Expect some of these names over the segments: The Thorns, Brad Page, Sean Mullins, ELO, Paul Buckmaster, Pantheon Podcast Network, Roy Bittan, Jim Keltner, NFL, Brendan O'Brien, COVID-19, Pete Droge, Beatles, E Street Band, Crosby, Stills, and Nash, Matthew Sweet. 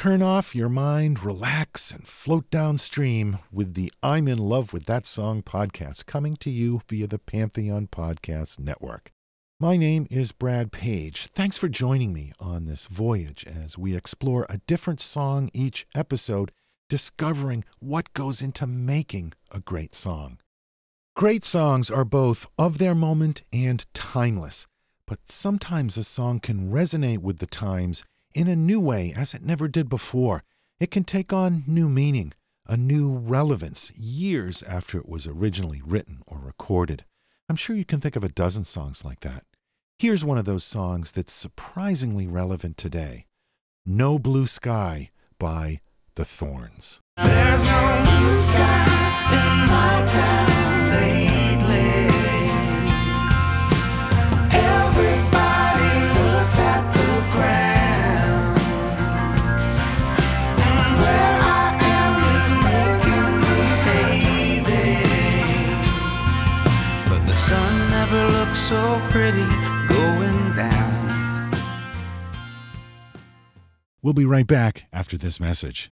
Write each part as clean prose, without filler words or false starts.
turn off your mind, relax, and float downstream with the I'm in love with that song podcast coming to you via the Pantheon Podcast Network. My name is Brad Page. Thanks for joining me on this voyage as we explore a different song each episode, discovering what goes into making a great song. Great songs are both of their moment and timeless, but sometimes a song can resonate with the times in a new way as it never did before. It can take on new meaning, a new relevance, years after it was originally written or recorded. I'm sure you can think of a dozen songs like that. Here's one of those songs that's surprisingly relevant today. No Blue Sky by The Thorns. There's no blue sky in my town lately. Everybody looks at the ground. And where I am is making me hazy. But the sun never looks so pretty going down. We'll be right back after this message.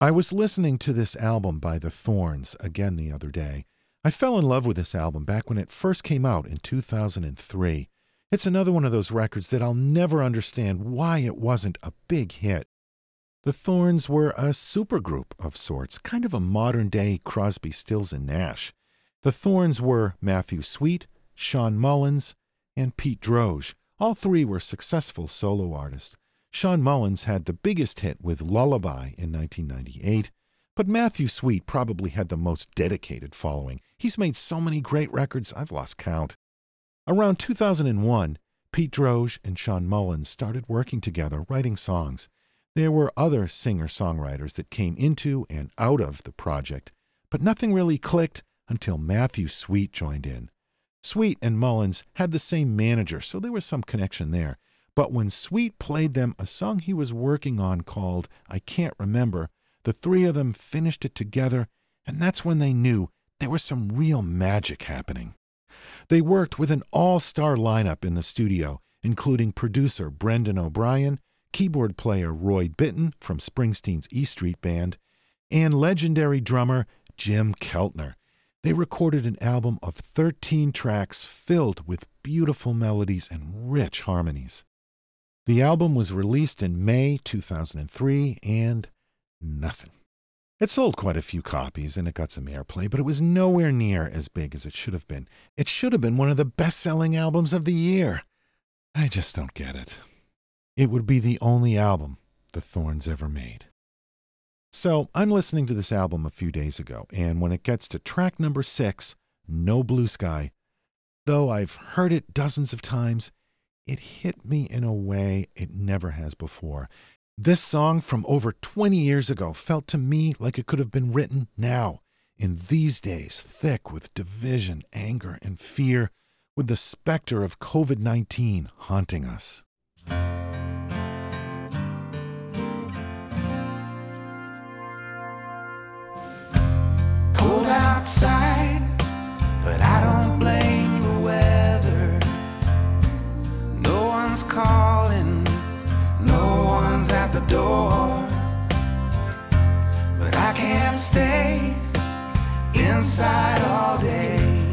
I was listening to this album by The Thorns again the other day. I fell in love with this album back when it first came out in 2003. It's another one of those records that I'll never understand why it wasn't a big hit. The Thorns were a supergroup of sorts, kind of a modern-day Crosby, Stills, and Nash. The Thorns were Matthew Sweet, Sean Mullins, and Pete Droge. All three were successful solo artists. Sean Mullins had the biggest hit with Lullaby in 1998, but Matthew Sweet probably had the most dedicated following. He's made so many great records, I've lost count. Around 2001, Pete Droge and Sean Mullins started working together, writing songs. There were other singer-songwriters that came into and out of the project, but nothing really clicked until Matthew Sweet joined in. Sweet and Mullins had the same manager, so there was some connection there. But when Sweet played them a song he was working on called I Can't Remember, the three of them finished it together, and that's when they knew there was some real magic happening. They worked with an all-star lineup in the studio, including producer Brendan O'Brien, keyboard player Roy Bittan from Springsteen's E Street Band, and legendary drummer Jim Keltner. They recorded an album of 13 tracks filled with beautiful melodies and rich harmonies. The album was released in May 2003, and nothing. It sold quite a few copies, and it got some airplay, but it was nowhere near as big as it should have been. It should have been one of the best-selling albums of the year. I just don't get it. It would be the only album The Thorns ever made. So I'm listening to this album a few days ago, and when it gets to track number 6, No Blue Sky, though I've heard it dozens of times, it hit me in a way it never has before. This song from over 20 years ago felt to me like it could have been written now, in these days, thick with division, anger, and fear, with the specter of COVID-19 haunting us. Cold outside, but I don't blame the weather. No one's calling, no one's at the door, but I can't stay inside all day,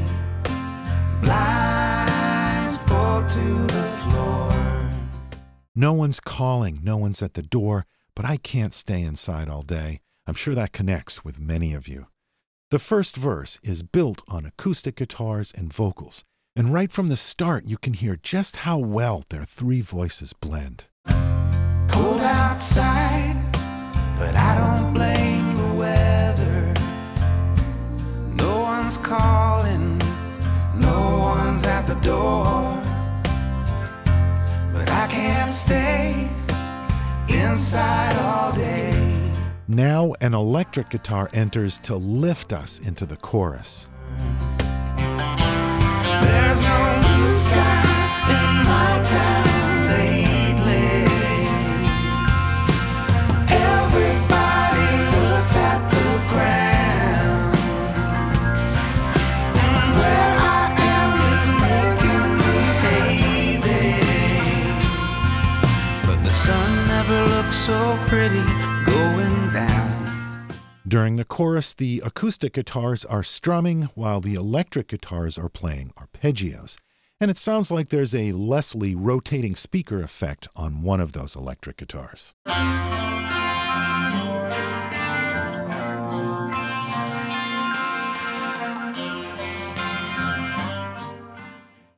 blinds pulled to the floor. No one's calling, no one's at the door, but I can't stay inside all day. I'm sure that connects with many of you. The first verse is built on acoustic guitars and vocals, and right from the start, you can hear just how well their three voices blend. Cold outside, but I don't blame the weather. No one's calling, no one's at the door, but I can't stay inside all day. Now an electric guitar enters to lift us into the chorus. There's no blue sky in my town lately. Everybody looks at the ground. And where I am is making me hazy. But the sun never looks so pretty During the chorus, the acoustic guitars are strumming while the electric guitars are playing arpeggios, and it sounds like there's a Leslie rotating speaker effect on one of those electric guitars.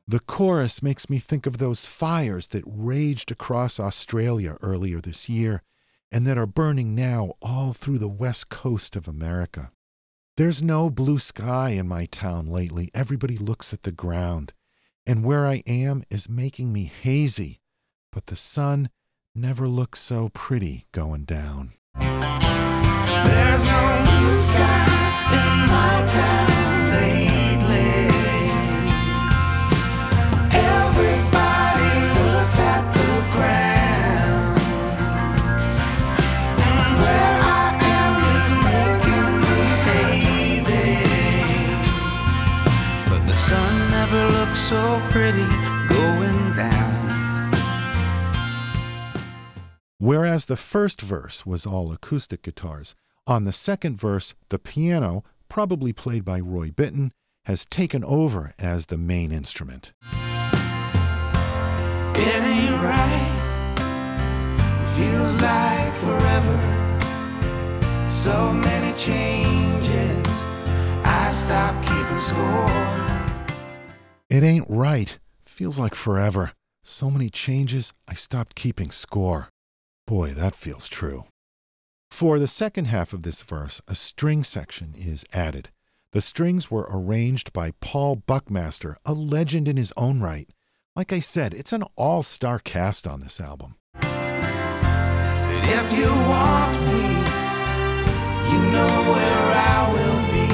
The chorus makes me think of those fires that raged across Australia earlier this year and that are burning now all through the west coast of America. There's no blue sky in my town lately. Everybody looks at the ground, and where I am is making me hazy, but the sun never looks so pretty going down. There's no blue sky in my town lately. At the ground, and where I am is making me hazy, but the sun never looks so pretty going down. Whereas the first verse was all acoustic guitars, on the second verse, the piano, probably played by Roy Bittan, has taken over as the main instrument. It ain't right, feels like forever, so many changes, I stopped keeping score. It ain't right, feels like forever, so many changes, I stopped keeping score. Boy, that feels true. For the second half of this verse, a string section is added. The strings were arranged by Paul Buckmaster, a legend in his own right. Like I said, it's an all-star cast on this album. And if you want me, you know where I will be.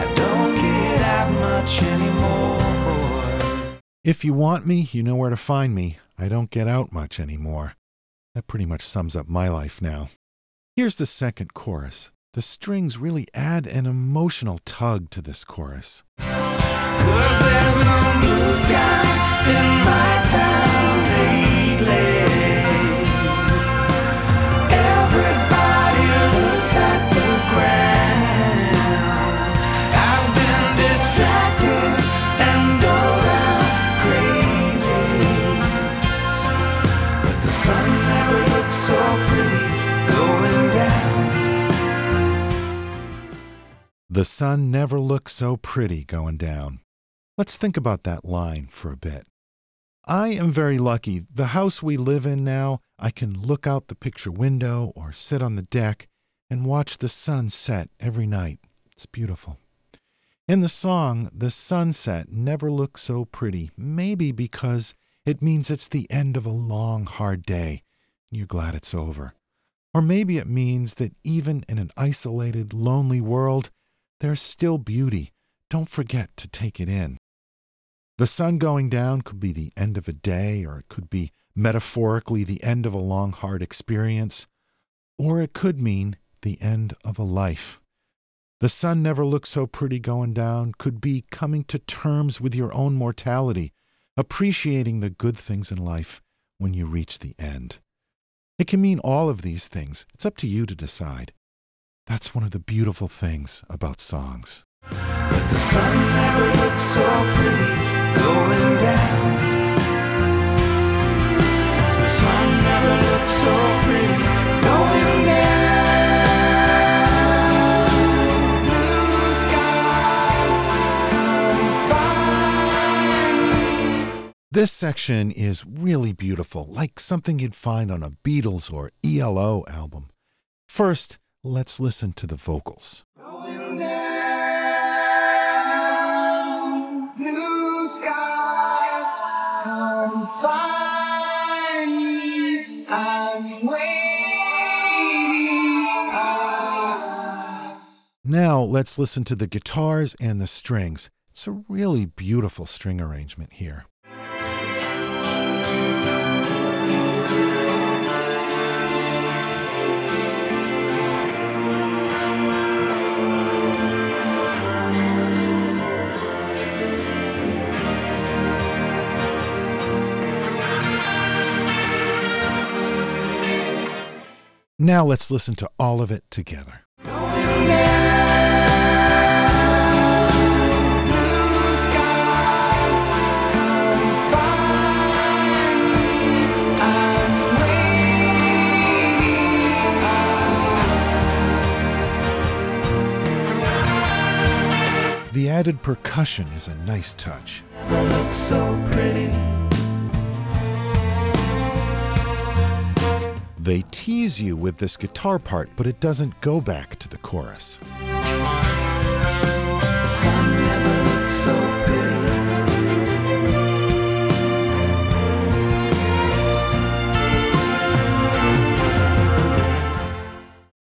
I don't get out much anymore. If you want me, you know where to find me. I don't get out much anymore. That pretty much sums up my life now. Here's the second chorus. The strings really add an emotional tug to this chorus. 'Cause there's no blue sky in my town lately. Everybody looks at the ground. I've been distracted and go round crazy, but the sun never looks so pretty going down. The sun never looks so pretty going down. Let's think about that line for a bit. I am very lucky. The house we live in now, I can look out the picture window or sit on the deck and watch the sun set every night. It's beautiful. In the song, the sunset never looks so pretty, maybe because it means it's the end of a long, hard day and you're glad it's over. Or maybe it means that even in an isolated, lonely world, there's still beauty. Don't forget to take it in. The sun going down could be the end of a day, or it could be metaphorically the end of a long, hard experience, or it could mean the end of a life. The sun never looks so pretty going down could be coming to terms with your own mortality, appreciating the good things in life when you reach the end. It can mean all of these things. It's up to you to decide. That's one of the beautiful things about songs. But the sun never looks so pretty going down. The sun never looks so pretty going down. Blue sky, come find me. This section is really beautiful, like something you'd find on a Beatles or ELO album. First, let's listen to the vocals. Going down, blue sky. Now let's listen to the guitars and the strings. It's a really beautiful string arrangement here. Now let's listen to all of it together. The added percussion is a nice touch. It looks so pretty. They tease you with this guitar part, but it doesn't go back to the chorus. The sun never looked so pretty.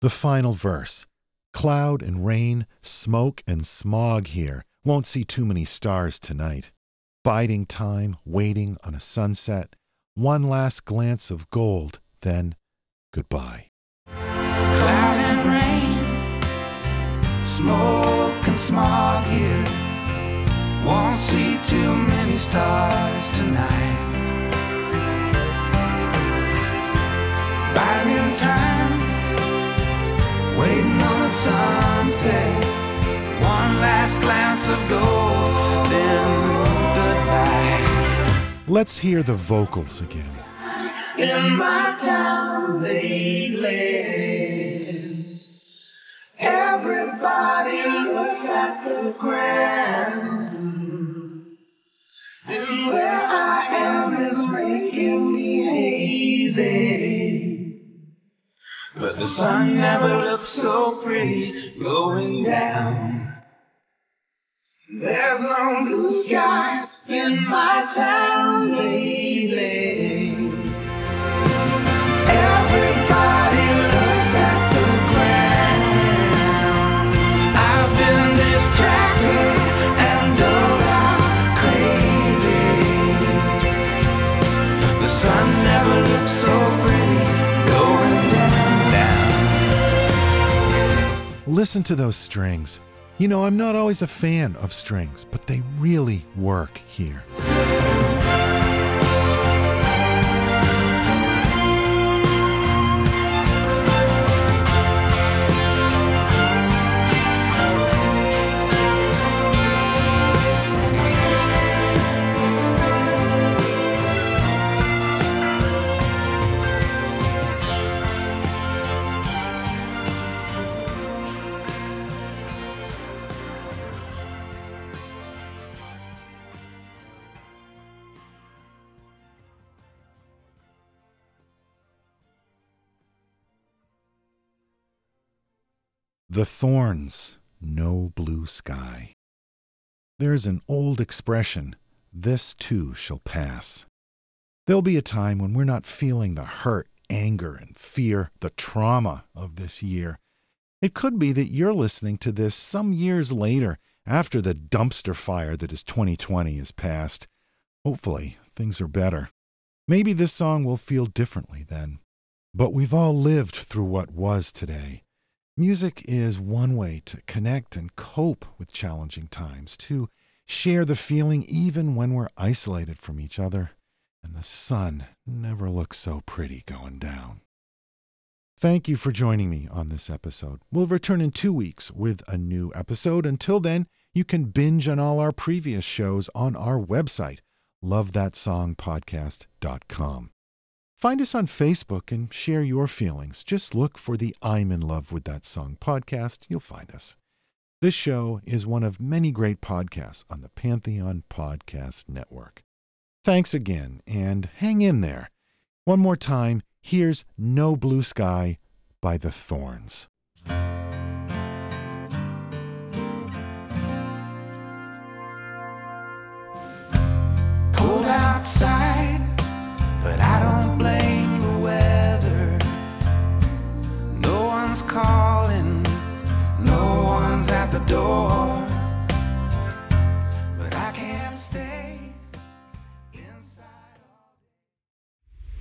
The final verse. Cloud and rain, smoke and smog here. Won't see too many stars tonight. Biding time, waiting on a sunset. One last glance of gold, then goodbye. Cloud and rain, smoke and smog here. Won't see too many stars tonight. Biding time. Waiting on a sunset, one last glance of gold, then goodbye. Let's hear the vocals again. In my town they live. Everybody looks at the ground. And where I am is making me hazy. But the sun never looks so pretty going down. There's no blue sky in my town lately. Everybody looks at the ground. I've been distracted and down crazy. The sun never looks so pretty going down. Listen to those strings. You know, I'm not always a fan of strings, but they really work here. The Thorns, No Blue Sky. There's an old expression, this too shall pass. There'll be a time when we're not feeling the hurt, anger, and fear, the trauma of this year. It could be that you're listening to this some years later, after the dumpster fire that is 2020 is past. Hopefully, things are better. Maybe this song will feel differently then. But we've all lived through what was today. Music is one way to connect and cope with challenging times, to share the feeling even when we're isolated from each other, and the sun never looks so pretty going down. Thank you for joining me on this episode. We'll return in 2 weeks with a new episode. Until then, you can binge on all our previous shows on our website, lovethatsongpodcast.com. Find us on Facebook and share your feelings. Just look for the I'm in Love with That Song podcast. You'll find us. This show is one of many great podcasts on the Pantheon Podcast Network. Thanks again, and hang in there. One more time, here's No Blue Sky by The Thorns. Cold outside. But I don't blame the weather. No one's calling, no one's at the door. But I can't stay inside all day.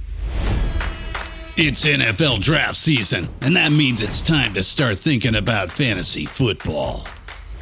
It's NFL draft season, and that means it's time to start thinking about fantasy football.